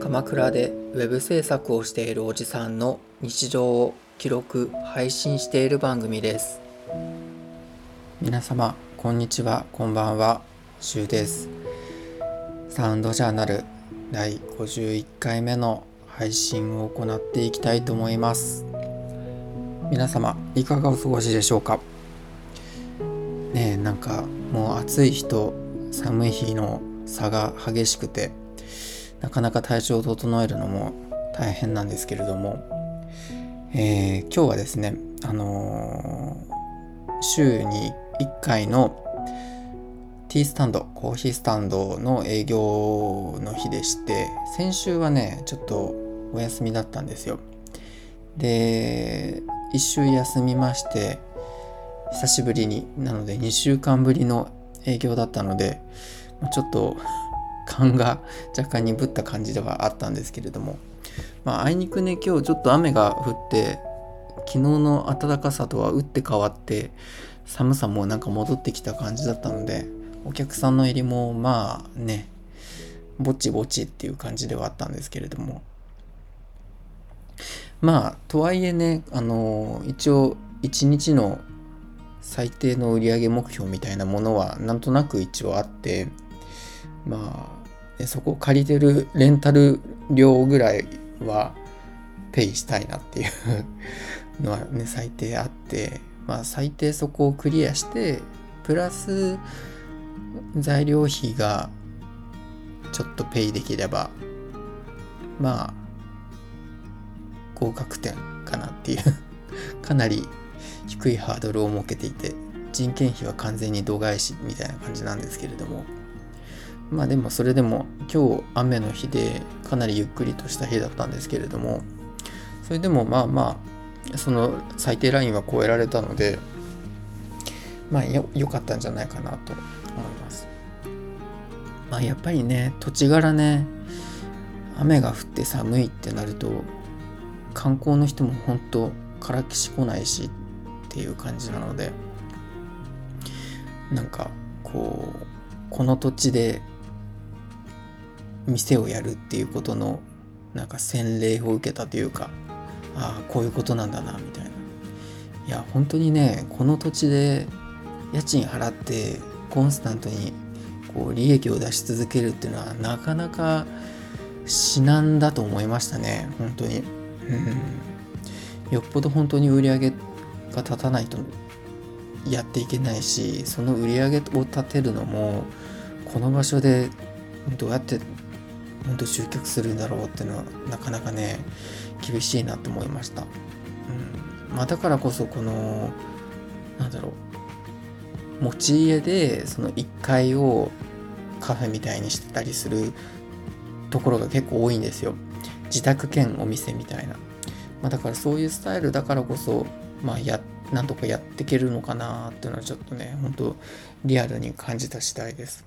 鎌倉でウェブ制作をしているおじさんの日常を記録・配信している番組です。皆様こんにちは、こんばんは、シュウです。サウンドジャーナル第51回目の配信を行っていきたいと思います。皆様いかがお過ごしでしょうかね。えなんかもう暑い日と寒い日の差が激しくて、なかなか体調を整えるのも大変なんですけれども、今日はですね、週に1回のティースタンド、コーヒースタンドの営業の日でして、先週はねちょっとお休みだったんですよ。で1週休みまして、久しぶりになので2週間ぶりの営業だったので、ちょっと感が若干鈍った感じではあったんですけれども、あいにくね今日ちょっと雨が降って、昨日の暖かさとは打って変わって寒さもなんか戻ってきた感じだったので、お客さんの入りもぼちぼちっていう感じではあったんですけれども、とはいえね、一応1日の最低の売上目標みたいなものはなんとなく一応あって、そこを借りてるレンタル料ぐらいはペイしたいなっていうのはね最低あって、最低そこをクリアして、プラス材料費がちょっとペイできれば合格点かなっていうかなり低いハードルを設けていて、人件費は完全に度外視みたいな感じなんですけれども、でもそれでも今日雨の日でかなりゆっくりとした日だったんですけれども、それでもその最低ラインは超えられたので、良かったんじゃないかなと思います。やっぱりね土地柄ね、雨が降って寒いってなると観光の人も本当からきしこないしっていう感じなので、この土地で店をやるっていうことの洗礼を受けたというか、こういうことなんだなみたいな。いや本当にね、この土地で家賃払ってコンスタントに利益を出し続けるっていうのはなかなか至難だと思いましたね本当に、よっぽど本当に売り上げが立たないとやっていけないし、その売り上げを立てるのもこの場所でどうやって本当集客するんだろうっていうのはなかなかね厳しいなと思いました。だからこそこの持ち家でその1階をカフェみたいにしてたりするところが結構多いんですよ。自宅兼お店みたいな。だからそういうスタイルだからこそなんとかやっていけるのかなっていうのはちょっとね本当リアルに感じた次第です。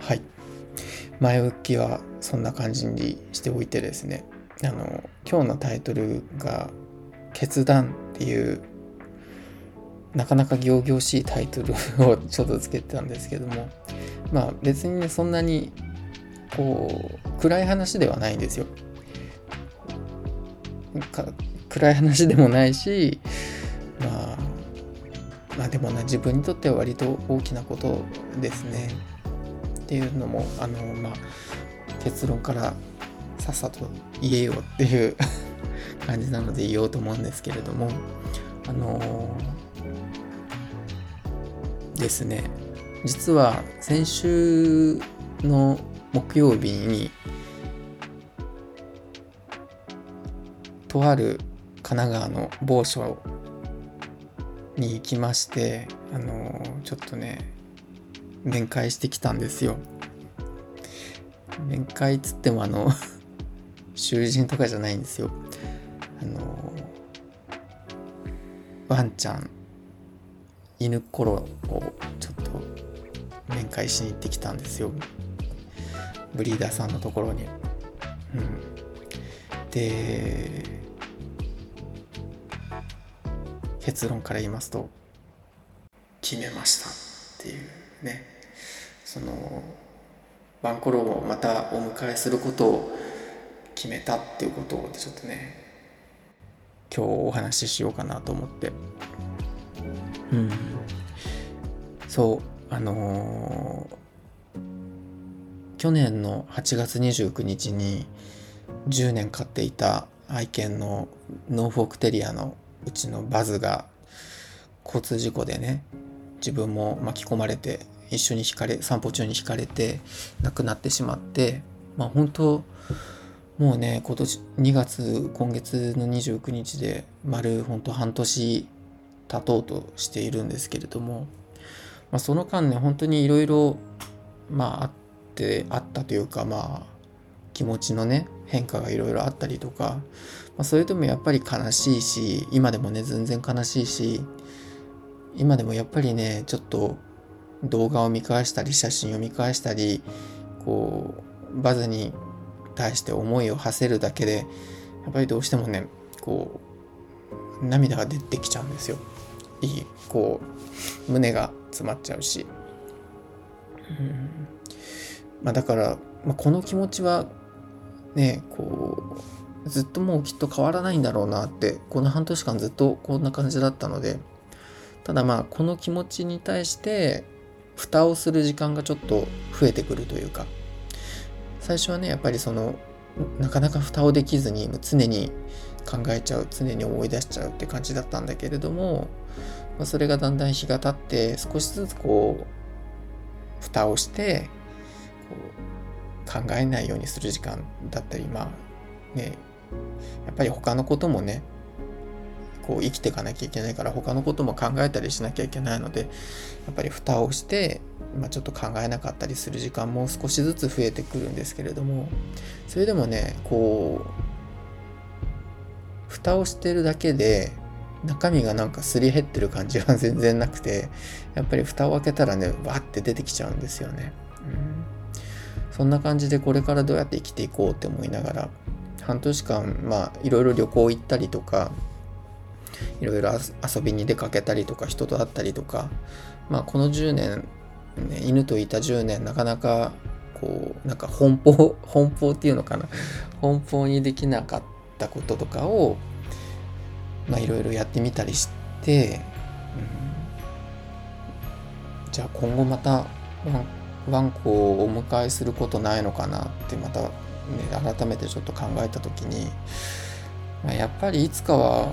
はい。前置きはそんな感じにしておいてですね、今日のタイトルが決断っていうなかなか仰々しいタイトルをちょっとつけてたんですけども、別にねそんなに暗い話ではないんですよ。暗い話でもないし、でもな自分にとっては割と大きなことですねっていうのも、結論からさっさと言えよっていう感じなので言おうと思うんですけれども、ですね、実は先週の木曜日にとある神奈川の某所に行きまして、ちょっとね面会してきたんですよ。面会つっても囚人とかじゃないんですよ。ワンちゃん犬コロをちょっと面会しに行ってきたんですよ、ブリーダーさんのところに。で結論から言いますと、決めましたっていうね、その晩頃をまたお迎えすることを決めたっていうことをちょっとね今日お話ししようかなと思って、そう去年の8月29日に10年飼っていた愛犬のノーフォークテリアのうちのバズが交通事故でね、自分も巻き込まれて一緒に散歩中にひかれて亡くなってしまって、本当もうね今月の29日で本当半年経とうとしているんですけれども、その間ね本当にいろいろあったというか気持ちのね変化がいろいろあったりとか、それでもやっぱり悲しいし、今でもね全然悲しいし、今でもやっぱりねちょっと動画を見返したり写真を見返したりバズに対して思いを馳せるだけでやっぱりどうしてもね涙が出てきちゃうんですよ。胸が詰まっちゃうし、だから、この気持ちはねずっともうきっと変わらないんだろうなって、この半年間ずっとこんな感じだったので、ただこの気持ちに対して蓋をする時間がちょっと増えてくるというか、最初はねやっぱりなかなか蓋をできずに常に考えちゃう、常に思い出しちゃうって感じだったんだけれども、それがだんだん日が経って少しずつ蓋をして考えないようにする時間だったり、やっぱり他のこともね生きていかなきゃいけないから、他のことも考えたりしなきゃいけないので、やっぱり蓋をして、ちょっと考えなかったりする時間も少しずつ増えてくるんですけれども、それでもね蓋をしてるだけで中身がすり減ってる感じは全然なくて、やっぱり蓋を開けたらねわって出てきちゃうんですよね、そんな感じでこれからどうやって生きていこうって思いながら、半年間いろいろ旅行行ったりとか、いろいろ遊びに出かけたりとか、人と会ったりとか、この10年、ね、犬といた10年なかなか奔放っていうのかな、奔放にできなかったこととかをいろいろやってみたりして、じゃあ今後またワンコをお迎えすることないのかなってまた、改めてちょっと考えた時に、やっぱりいつかは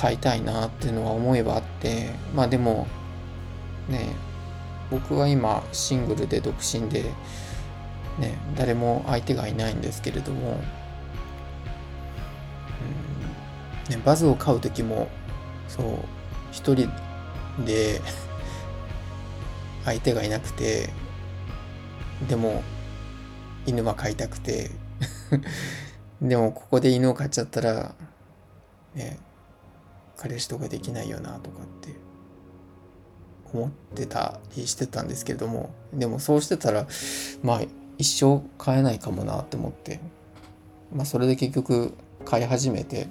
飼いたいなっていうのは思えばあって、でもね僕は今シングルで独身でね誰も相手がいないんですけれども、バズを飼う時も一人で相手がいなくて、でも犬は飼いたくてでもここで犬を飼っちゃったらね彼氏とかできないよなとかって思ってたりしてたんですけれども、でもそうしてたら一生飼えないかもなって思って、それで結局飼い始めて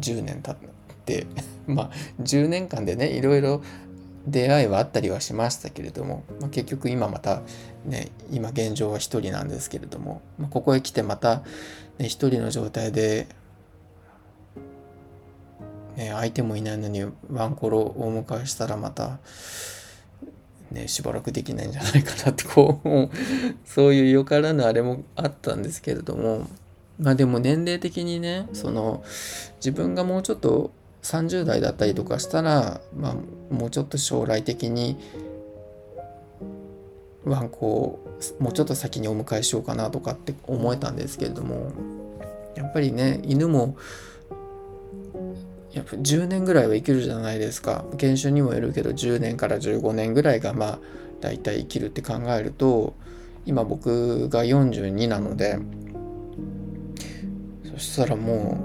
10年経って10年間でねいろいろ出会いはあったりはしましたけれども、結局今またね今現状は一人なんですけれども、ここへ来てまたね一人の状態で相手もいないのにワンコロをお迎えしたらまた、しばらくできないんじゃないかなってそういうよからぬあれもあったんですけれども、でも年齢的にね自分がもうちょっと30代だったりとかしたら、もうちょっと将来的にワンコをもうちょっと先にお迎えしようかなとかって思えたんですけれども、やっぱりね犬もやっぱ10年ぐらいは生きるじゃないですか。犬種にもよるけど10年から15年ぐらいが大体生きるって考えると、今僕が42なので、そしたらも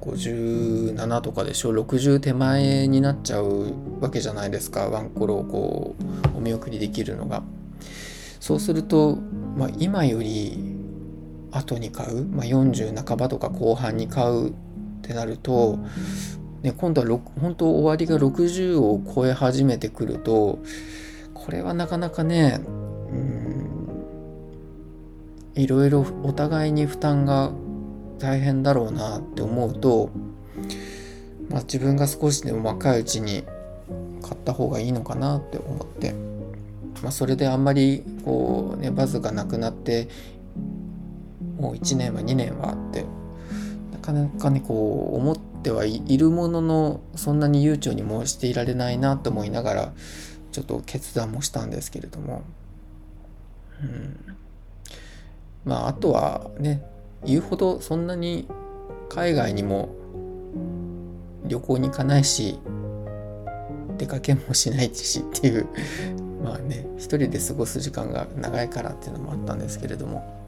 う57とかでしょ、60手前になっちゃうわけじゃないですか、ワンコロをお見送りできるのが。そうすると、今より後に買う、40半ばとか後半に買うってなると今度は本当終わりが60を超え始めてくると、これはなかなかねいろいろお互いに負担が大変だろうなって思うと、自分が少しでも若いうちに買った方がいいのかなって思って、それであんまりこうねバズがなくなってもう1年は2年はってなかなかねこう思ってはいるものの、そんなに悠長にもしていられないなと思いながらちょっと決断もしたんですけれども、あとはね言うほどそんなに海外にも旅行に行かないし出かけもしないしっていう一人で過ごす時間が長いからっていうのもあったんですけれども、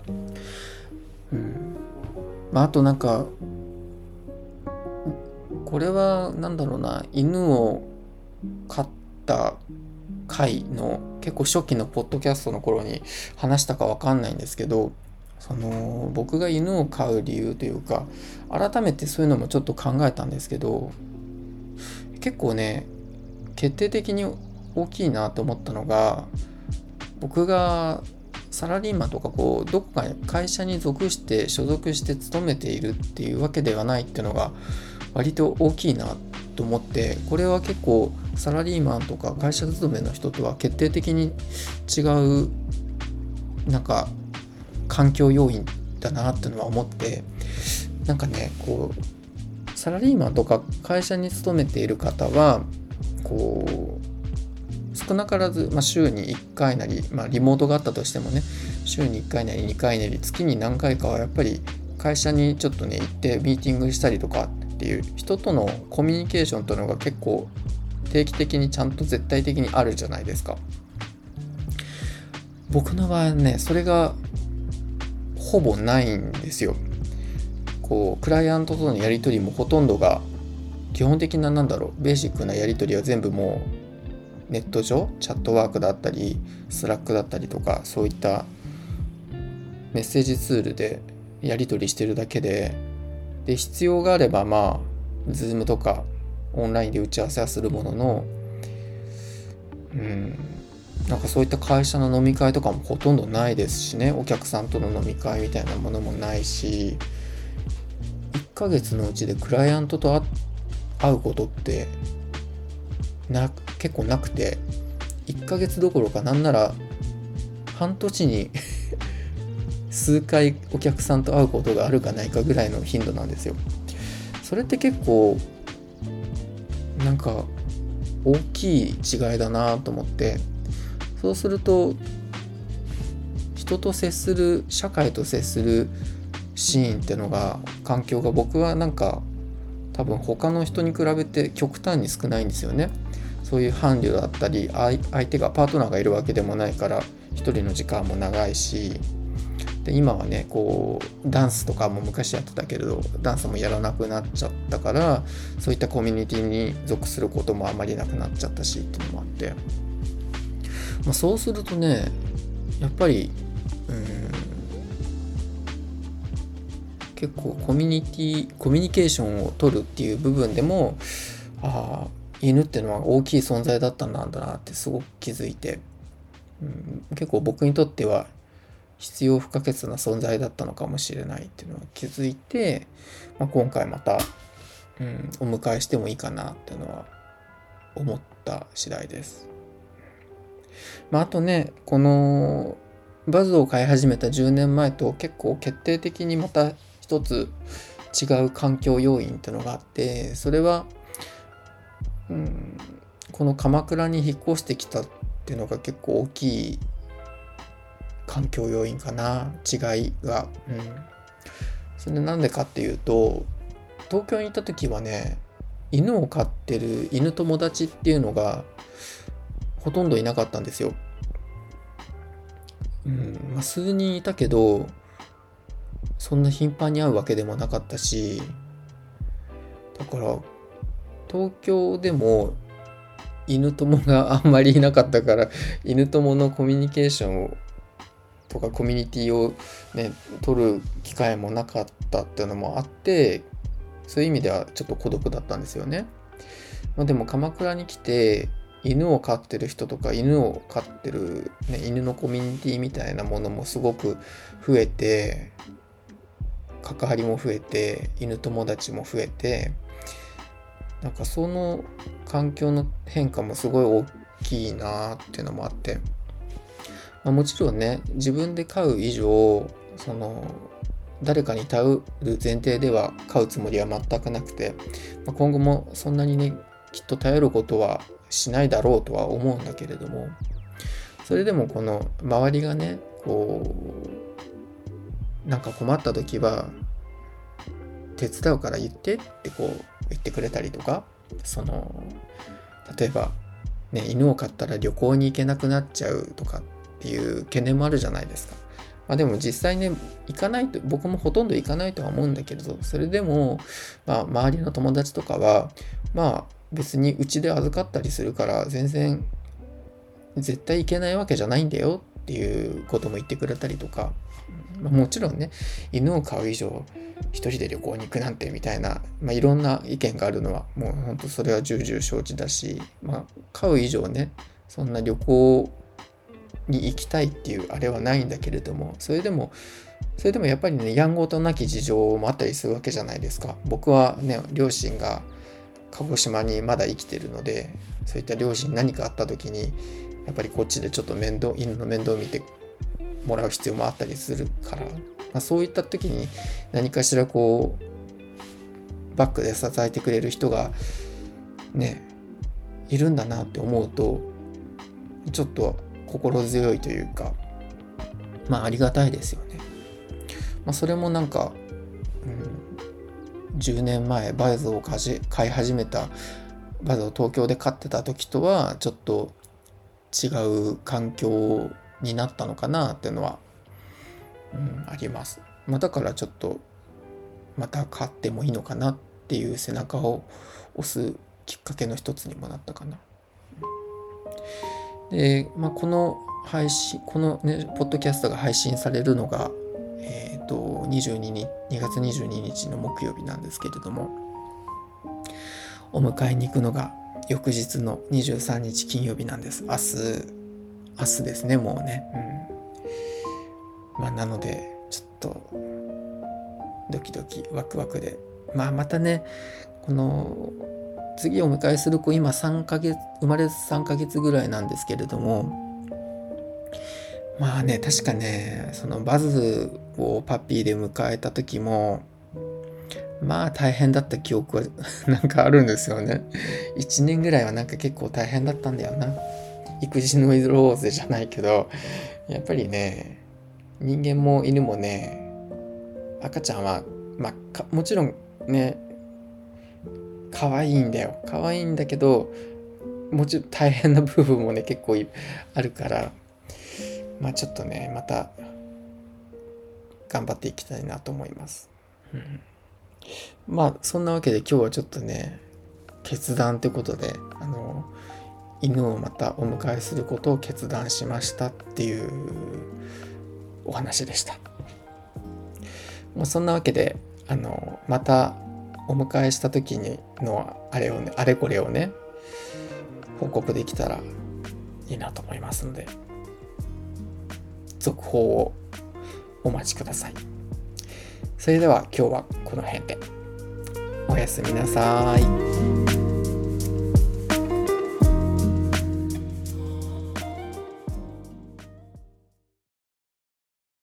あとなんかこれはなんだろうな、犬を飼った回の結構初期のポッドキャストの頃に話したかわかんないんですけど、その僕が犬を飼う理由というか改めてそういうのもちょっと考えたんですけど、結構ね決定的に大きいなと思ったのが、僕がサラリーマンとかこうどこか会社に属して所属して勤めているっていうわけではないっていうのが割と大きいなと思って、これは結構サラリーマンとか会社勤めの人とは決定的に違うなんか環境要因だなっていうのは思って、なんかねこうサラリーマンとか会社に勤めている方はこう少なからず、週に1回なり、リモートがあったとしてもね週に1回なり2回なり月に何回かはやっぱり会社にちょっとね行ってミーティングしたりとかっていう人とのコミュニケーションというのが結構定期的にちゃんと絶対的にあるじゃないですか。僕の場合ねそれがほぼないんですよ。こうクライアントとのやり取りもほとんどが基本的なベーシックなやり取りは全部もうネット上チャットワークだったりスラックだったりとかそういったメッセージツールでやり取りしてるだけで、必要があればZoom とかオンラインで打ち合わせはするものの、なんかそういった会社の飲み会とかもほとんどないですしね、お客さんとの飲み会みたいなものもないし、1ヶ月のうちでクライアントと会うことって結構なくて、1ヶ月どころかなんなら半年に数回お客さんと会うことがあるかないかぐらいの頻度なんですよ。それって結構なんか大きい違いだなと思って、そうすると人と接する社会と接するシーンってのが環境が僕はなんか多分他の人に比べて極端に少ないんですよね。そういう伴侶だったり相手がパートナーがいるわけでもないから一人の時間も長いし、で今はねこうダンスとかも昔やってたけれどダンスもやらなくなっちゃったから、そういったコミュニティに属することもあまりなくなっちゃったしっていうのもあって。そうするとねやっぱり結構コミュニケーションを取るっていう部分でも犬ってのは大きい存在だったんだなってすごく気づいて、結構僕にとっては必要不可欠な存在だったのかもしれないっていうのは気づいて、今回また、お迎えしてもいいかなっていうのは思った次第です。あとねこのバズを飼い始めた10年前と結構決定的にまた一つ違う環境要因っていうのがあって、それは、この鎌倉に引っ越してきたっていうのが結構大きい環境要因かな、違いが、それでなんでかっていうと、東京にいた時はね犬を飼ってる犬友達っていうのがほとんどいなかったんですよ。数人いたけどそんな頻繁に会うわけでもなかったし、だから東京でも犬友があんまりいなかったから犬友のコミュニケーションをとかコミュニティをね取る機会もなかったっていうのもあって、そういう意味ではちょっと孤独だったんですよね。でも鎌倉に来て犬を飼ってる人とか犬を飼ってる、ね、犬のコミュニティみたいなものもすごく増えて、関わりも増えて、犬友達も増えて、なんかその環境の変化もすごい大きいなっていうのもあって、まあ、もちろんね、自分で飼う以上、その誰かに頼る前提では飼うつもりは全くなくて、まあ、今後もそんなにね、きっと頼ることはしないだろうとは思うんだけれども、それでもこの周りがね、こうなんか困った時は手伝うから言ってってこう言ってくれたりとか、その例えば、ね、犬を飼ったら旅行に行けなくなっちゃうとかっていう懸念もあるじゃないですか。まあ、でも実際ね、行かないと、僕もほとんど行かないとは思うんだけれど、それでも、まあ、周りの友達とかはまあ別にうちで預かったりするから全然絶対行けないわけじゃないんだよっていうことも言ってくれたりとか、まあ、もちろんね、犬を飼う以上一人で旅行に行くなんてみたいな、まあ、いろんな意見があるのはもう本当それは重々承知だし、まあ、飼う以上ね、そんな旅行に行きたいっていうあれはないんだけれども、それでもやっぱりね、やんごとなき事情もあったりするわけじゃないですか。僕はね、両親が鹿児島にまだ生きてるので、そういった両親に何かあった時にやっぱりこっちでちょっと犬の面倒を見てもらう必要もあったりするから、まあ、そういった時に何かしらこうバックで支えてくれる人がねいるんだなって思うと、ちょっと心強いというか、まあありがたいですよね。まあ、それもなんか、10年前バイゾを飼い始めた、バイゾを東京で飼ってた時とはちょっと違う環境になったのかなっていうのは、あります。まあ、だからちょっとまた飼ってもいいのかなっていう背中を押すきっかけの一つにもなったかな。で、まあ、この、ね、ポッドキャストが配信されるのが、2月22日の木曜日なんですけれども、お迎えに行くのが翌日の23日金曜日なんです。明日ですね、もうね。まあ、なので、ちょっと、ドキドキ、ワクワクで。まあ、またね、この、次お迎えする子、今生まれ3ヶ月ぐらいなんですけれども、まあね、確かね、そのバズをパピーで迎えた時も、まあ大変だった記憶はなんかあるんですよね。1年ぐらいはなんか結構大変だったんだよな。育児のローゼじゃないけど、やっぱりね、人間も犬もね、赤ちゃんは、まあもちろんね、可愛いんだよ。可愛いんだけど、もちろん大変な部分もね、結構あるから、まあちょっとね、また頑張っていきたいなと思います。まあそんなわけで今日はちょっとね、決断ということで、犬をまたお迎えすることを決断しましたっていうお話でした。もうそんなわけで、またお迎えした時のあれをね、あれこれをね、報告できたらいいなと思いますので、続報をお待ちください。それでは今日はこの辺で。おやすみなさい。